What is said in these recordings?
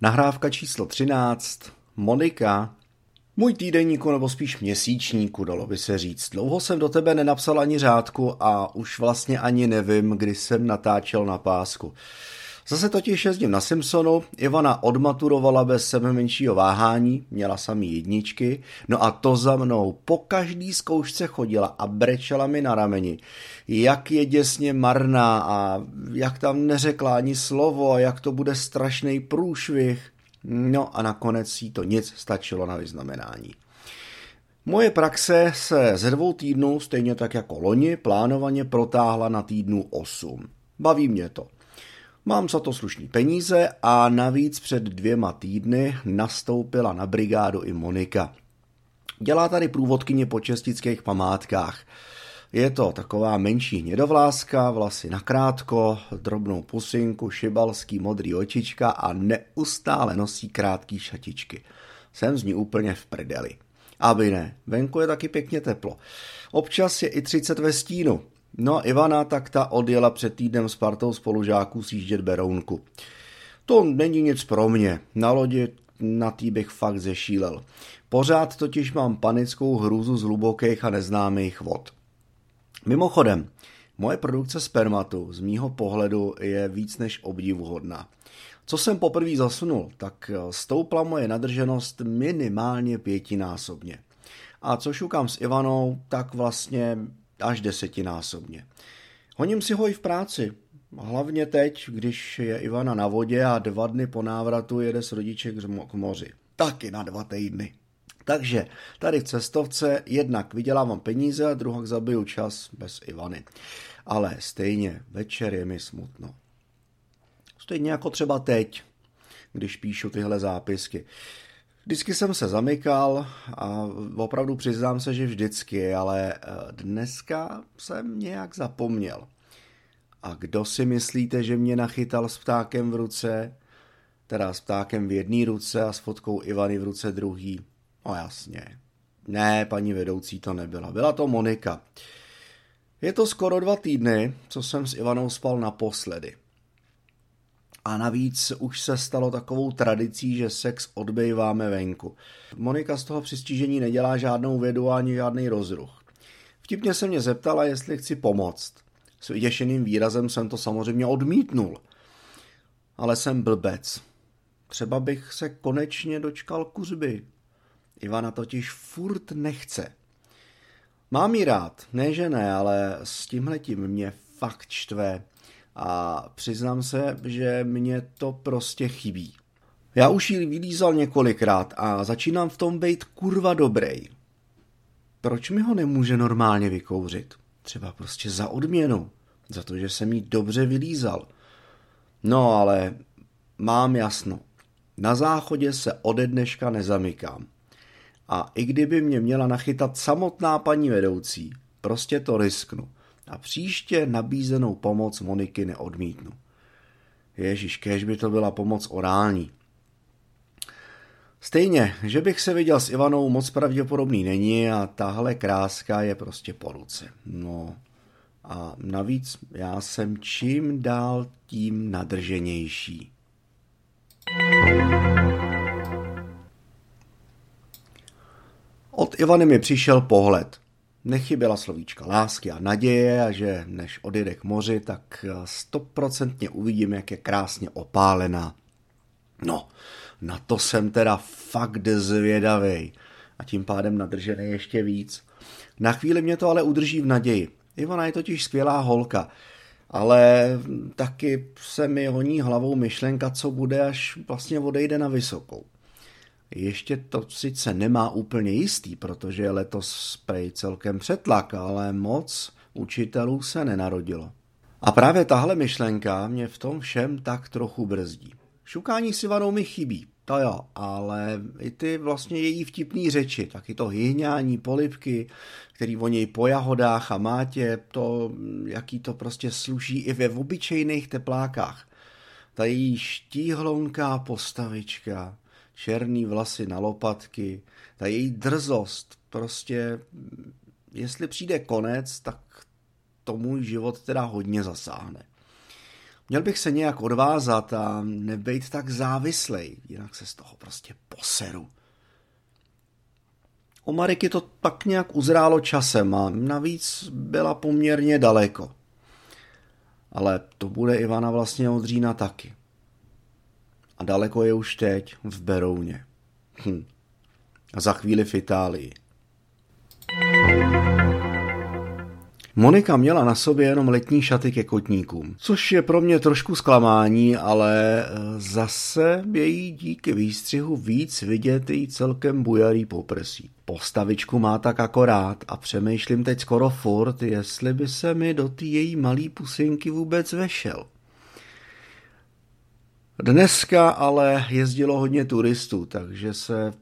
Nahrávka číslo 13. Monika. Můj týdenníku, nebo spíš měsíčníku, dalo by se říct. Dlouho jsem do tebe nenapsal ani řádku a už vlastně ani nevím, kdy jsem natáčel na pásku. Zase totiž jezdím na Simpsonu, Ivana odmaturovala bez sebe menšího váhání, měla samý jedničky, no a to za mnou po každý zkoušce chodila a brečela mi na rameni, jak je děsně marná a jak tam neřekla ani slovo a jak to bude strašný průšvih. No a nakonec jí to nic stačilo na vyznamenání. Moje praxe se ze 2 týdnů, stejně tak jako loni, plánovaně protáhla na týdnu 8. Baví mě to. Mám za to slušný peníze a navíc před 2 týdny nastoupila na brigádu i Monika. Dělá tady průvodkyně po čestických památkách. Je to taková menší hnědovláska, vlasy nakrátko, drobnou pusinku, šibalský modrý očička a neustále nosí krátký šatičky. Jsem z ní úplně v prdeli. Aby ne, venku je taky pěkně teplo. Občas je i 30 ve stínu. No a Ivana, tak ta odjela před týdnem s partou spolužáků sjíždět Berounku. To není nic pro mě, na lodi na tý bych fakt zešílel. Pořád totiž mám panickou hrůzu z hlubokých a neznámých vod. Mimochodem, moje produkce spermatu z mýho pohledu je víc než obdivuhodná. Co jsem poprvé zasunul, tak stoupla moje nadrženost minimálně 5násobně. A co šukám s Ivanou, tak vlastně až 10násobně. Honím si ho i v práci. Hlavně teď, když je Ivana na vodě a 2 dny po návratu jede s rodiči k moři. Taky na 2 týdny. Takže tady v cestovce jednak vydělávám peníze a druhak zabiju čas bez Ivany. Ale stejně večer je mi smutno. Stejně jako třeba teď, když píšu tyhle zápisky. Vždycky jsem se zamykal a opravdu přiznám se, že vždycky, ale dneska jsem nějak zapomněl. A kdo si myslíte, že mě nachytal s ptákem v ruce? Teda s ptákem v jedné ruce a s fotkou Ivany v ruce druhý. No jasně. Ne, paní vedoucí to nebyla. Byla to Monika. Je to skoro 2 týdny, co jsem s Ivanou spal naposledy. A navíc už se stalo takovou tradicí, že sex odbýváme venku. Monika z toho přistížení nedělá žádnou vědu ani žádný rozruch. Vtipně se mě zeptala, jestli chci pomoct. S vyděšeným výrazem jsem to samozřejmě odmítnul. Ale jsem blbec. Třeba bych se konečně dočkal kuřby. Ivana totiž furt nechce. Mám ji rád, ne že ne, ale s tímhletím mě fakt štve. A přiznám se, že mě to prostě chybí. Já už ji vylízal několikrát a začínám v tom být kurva dobrý. Proč mi ho nemůže normálně vykouřit? Třeba prostě za odměnu. Za to, že jsem jí dobře vylízal. No ale mám jasno. Na záchodě se ode dneška nezamykám. A i kdyby mě měla nachytat samotná paní vedoucí, prostě to risknu. A příště nabízenou pomoc Moniky neodmítnu. Ježiš, kéž by to byla pomoc orální. Stejně, že bych se viděl s Ivanou, moc pravděpodobný není a tahle kráska je prostě po ruce. No a navíc já jsem čím dál tím nadrženější. Od Ivany mi přišel pohled. Nechyběla slovíčka lásky a naděje a že než odjede k moři, tak 100% uvidím, jak je krásně opálená. No, na to jsem teda fakt zvědavej a tím pádem nadržený ještě víc. Na chvíli mě to ale udrží v naději. Ivana je totiž skvělá holka, ale taky se mi honí hlavou myšlenka, co bude, až vlastně odejde na vysokou. Ještě to sice nemá úplně jistý, protože letos prej celkem přetlak, ale moc učitelů se nenarodilo. A právě tahle myšlenka mě v tom všem tak trochu brzdí. Šukání s Ivanou mi chybí, to jo, ale i ty vlastně její vtipný řeči, taky to hyňání, polibky, který o něj po jahodách a mátě, to, jaký to prostě sluší i ve obyčejných teplákách. Ta její štíhlonká postavička, černý vlasy na lopatky, ta její drzost, prostě, jestli přijde konec, tak to můj život teda hodně zasáhne. Měl bych se nějak odvázat a nebejt tak závislej, jinak se z toho prostě poseru. O Mariky to tak nějak uzrálo časem a navíc byla poměrně daleko. Ale to bude Ivana vlastně od října taky. A daleko je už teď v Berouně. A za chvíli v Itálii. Monika měla na sobě jenom letní šaty ke kotníkům, což je pro mě trošku zklamání, ale zase její díky výstřihu víc vidět její celkem bujarý poprsí. Postavičku má tak akorát a přemýšlím teď skoro furt, jestli by se mi do té její malý pusinky vůbec vešel. Dneska ale jezdilo hodně turistů, takže se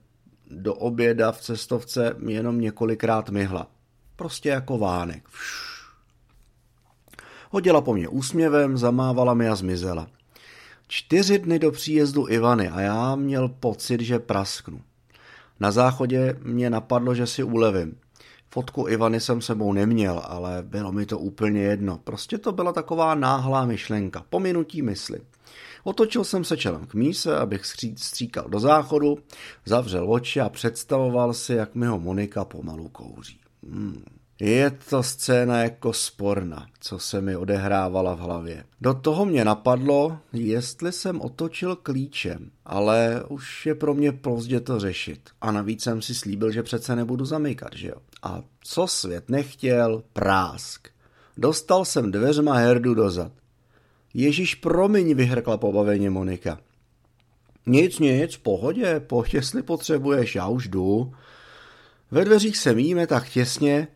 do oběda v cestovce jenom několikrát myhla. Prostě jako vánek. Hodila po mně úsměvem, zamávala mi a zmizela. 4 dny do příjezdu Ivany a já měl pocit, že prasknu. Na záchodě mě napadlo, že si ulevím. Fotku Ivany jsem sebou neměl, ale bylo mi to úplně jedno. Prostě to byla taková náhlá myšlenka, pominutí mysli. Otočil jsem se čelem k míse, abych stříkal do záchodu, zavřel oči a představoval si, jak mi ho Monika pomalu kouří. Je to scéna jako sporna, co se mi odehrávala v hlavě. Do toho mě napadlo, jestli jsem otočil klíčem, ale už je pro mě pozdě to řešit. A navíc jsem si slíbil, že přece nebudu zamykat, že jo? A co svět nechtěl, prásk. Dostal jsem dveřma herdu dozad. Ježíš, promiň, vyhrkla pobaveně Monika. Nic, pohodě, pojď, jestli potřebuješ, já už jdu. Ve dveřích se míjíme tak těsně,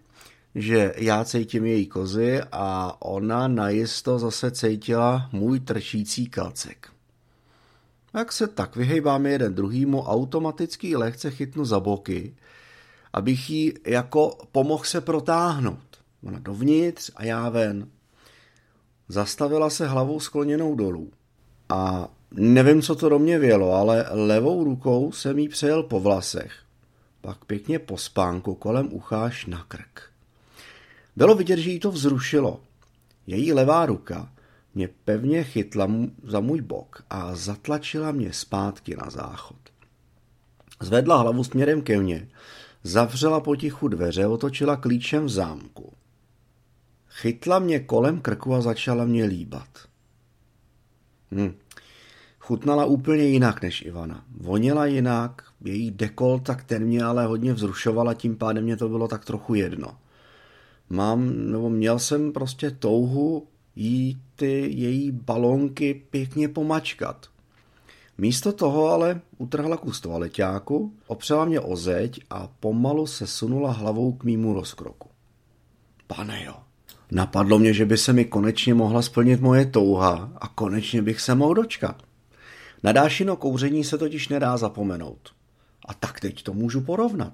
že já cítím její kozy a ona najisto zase cítila můj trčící kalcek. Jak se tak vyhejbáme jeden druhýmu, automaticky lehce chytnu za boky, abych jí jako pomohl se protáhnout. Ona dovnitř a já ven. Zastavila se hlavou skloněnou dolů. A nevím, co to do mě vělo, ale levou rukou jsem jí přejel po vlasech. Pak pěkně po spánku kolem ucháš na krk. Bylo vidět, že jí to vzrušilo. Její levá ruka mě pevně chytla za můj bok a zatlačila mě zpátky na záchod. Zvedla hlavu směrem ke mně, zavřela potichu dveře, otočila klíčem v zámku. Chytla mě kolem krku a začala mě líbat. Chutnala úplně jinak než Ivana. Vonila jinak, její dekolt, tak ten mě ale hodně vzrušovala, tím pádem mě to bylo tak trochu jedno. Měl jsem prostě touhu jí ty její balónky pěkně pomačkat. Místo toho ale utrhla kus toaleťáku, opřela mě o zeď a pomalu se sunula hlavou k mýmu rozkroku. Pane jo, napadlo mě, že by se mi konečně mohla splnit moje touha a konečně bych se mohl dočkat. Na dášino kouření se totiž nedá zapomenout. A tak teď to můžu porovnat.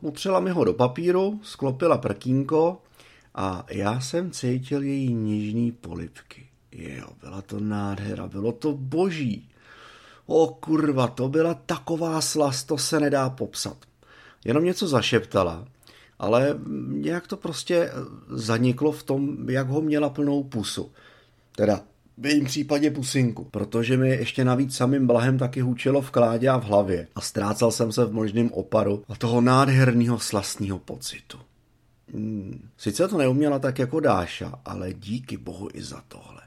Upřela mi ho do papíru, sklopila prkínko a já jsem cítil její něžný polibky. Jo, byla to nádhera, bylo to boží. O kurva, to byla taková slast, to se nedá popsat. Jenom něco zašeptala, ale nějak to prostě zaniklo v tom, jak ho měla plnou pusu. Teda v jejím případě pusinku, protože mi ještě navíc samým blahem taky hučelo v kládě a v hlavě a ztrácel jsem se v možném oparu a toho nádherného slastního pocitu. Sice to neuměla tak jako Dáša, ale díky bohu i za tohle.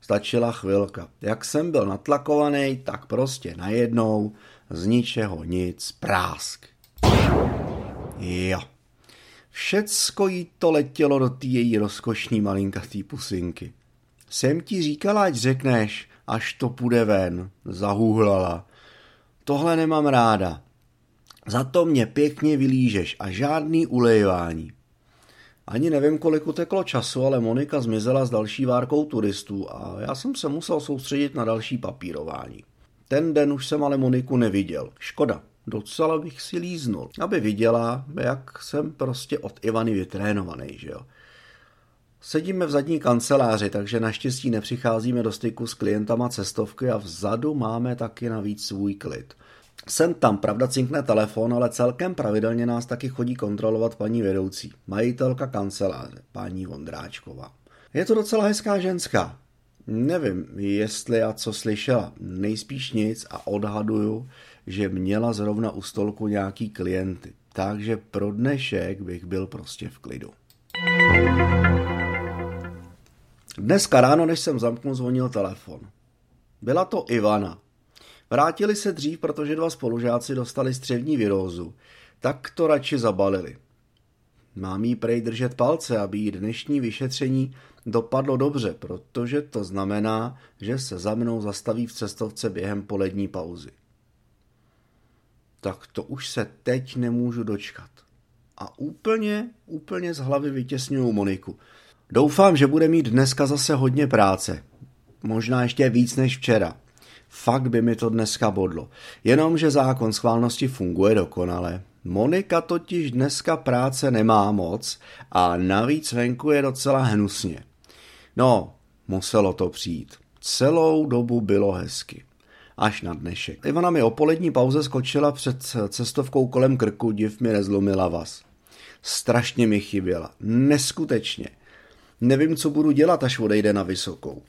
Stačila chvilka. Jak jsem byl natlakovaný, tak prostě najednou z ničeho nic prásk. Jo. Všecko jí to letělo do té její rozkošní malinkatý pusinky. Jsem ti říkala, ať řekneš, až to půjde ven, zahuhlala. Tohle nemám ráda. Za to mě pěkně vylížeš a žádný ulejvání. Ani nevím, kolik uteklo času, ale Monika zmizela s další várkou turistů a já jsem se musel soustředit na další papírování. Ten den už jsem ale Moniku neviděl. Škoda, docela bych si líznul, aby viděla, jak jsem prostě od Ivany vytrénovaný, že jo. Sedíme v zadní kanceláři, takže naštěstí nepřicházíme do styku s klientama cestovky a vzadu máme taky navíc svůj klid. Sem tam, pravda, cinkne telefon, ale celkem pravidelně nás taky chodí kontrolovat paní vedoucí, majitelka kanceláře, paní Vondráčková. Je to docela hezká ženská. Nevím, jestli a co slyšela, nejspíš nic a odhaduju, že měla zrovna u stolku nějaký klienty. Takže pro dnešek bych byl prostě v klidu. Dneska ráno, než jsem zamknul, zvonil telefon. Byla to Ivana. Vrátili se dřív, protože 2 spolužáci dostali střevní virózu. Tak to radši zabalili. Mám jí prej držet palce, aby jí dnešní vyšetření dopadlo dobře, protože to znamená, že se za mnou zastaví v cestovce během polední pauzy. Tak to už se teď nemůžu dočkat. A úplně z hlavy vytěsňuju Moniku. Doufám, že bude mít dneska zase hodně práce. Možná ještě víc než včera. Fakt by mi to dneska bodlo. Jenomže zákon schválnosti funguje dokonale. Monika totiž dneska práce nemá moc a navíc venku je docela hnusně. No, muselo to přijít. Celou dobu bylo hezky. Až na dnešek. Ivana mi o polední pauze skočila před cestovkou kolem krku, div mi nezlomila vaz. Strašně mi chyběla. Neskutečně. Nevím, co budu dělat, až odejde na vysokou.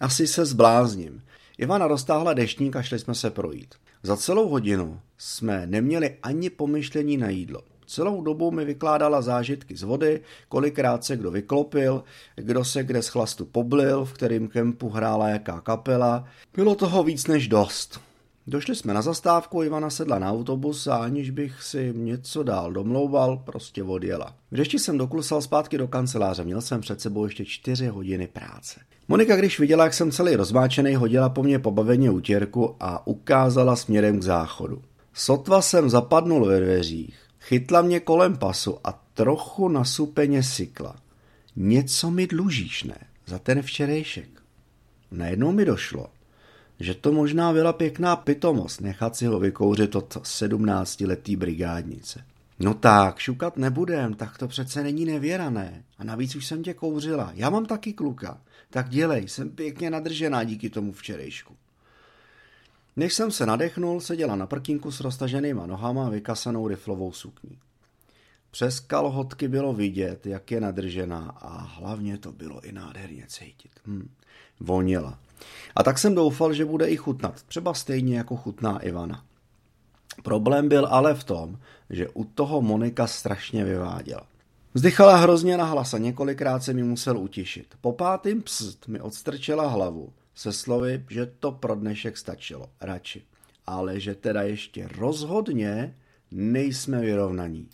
Asi se zblázním. Ivana roztáhla deštník a šli jsme se projít. Za celou hodinu jsme neměli ani pomyšlení na jídlo. Celou dobu mi vykládala zážitky z vody, kolikrát se kdo vyklopil, kdo se kde z chlastu poblil, v kterém kempu hrála jaká kapela. Bylo toho víc než dost. Došli jsme na zastávku, Ivana sedla na autobus a aniž bych si něco dál domlouval, prostě odjela. V řešti jsem doklusal zpátky do kanceláře, měl jsem před sebou ještě 4 hodiny práce. Monika, když viděla, jak jsem celý rozmáčený, hodila po mně pobaveně utěrku a ukázala směrem k záchodu. Sotva jsem zapadnul ve dveřích, chytla mě kolem pasu a trochu nasupeně sykla. Něco mi dlužíš, ne? Za ten včerejšek. Najednou mi došlo, že to možná byla pěkná pitomost nechat si ho vykouřit od 17letý brigádnice. No tak, šukat nebudem, tak to přece není nevěrané. A navíc už jsem tě kouřila, já mám taky kluka. Tak dělej, jsem pěkně nadržená díky tomu včerejšku. Než jsem se nadechnul, seděla na prkínku s roztaženýma nohama a vykasanou riflovou sukní. Přes kalhotky bylo vidět, jak je nadržená a hlavně to bylo i nádherně cítit. Vonila. A tak jsem doufal, že bude i chutnat, třeba stejně jako chutná Ivana. Problém byl ale v tom, že u toho Monika strašně vyváděla. Vzdychala hrozně nahlas a několikrát se mi musel utišit. Po 5. pst mi odstrčela hlavu se slovy, že to pro dnešek stačilo, radši. Ale že teda ještě rozhodně nejsme vyrovnaní.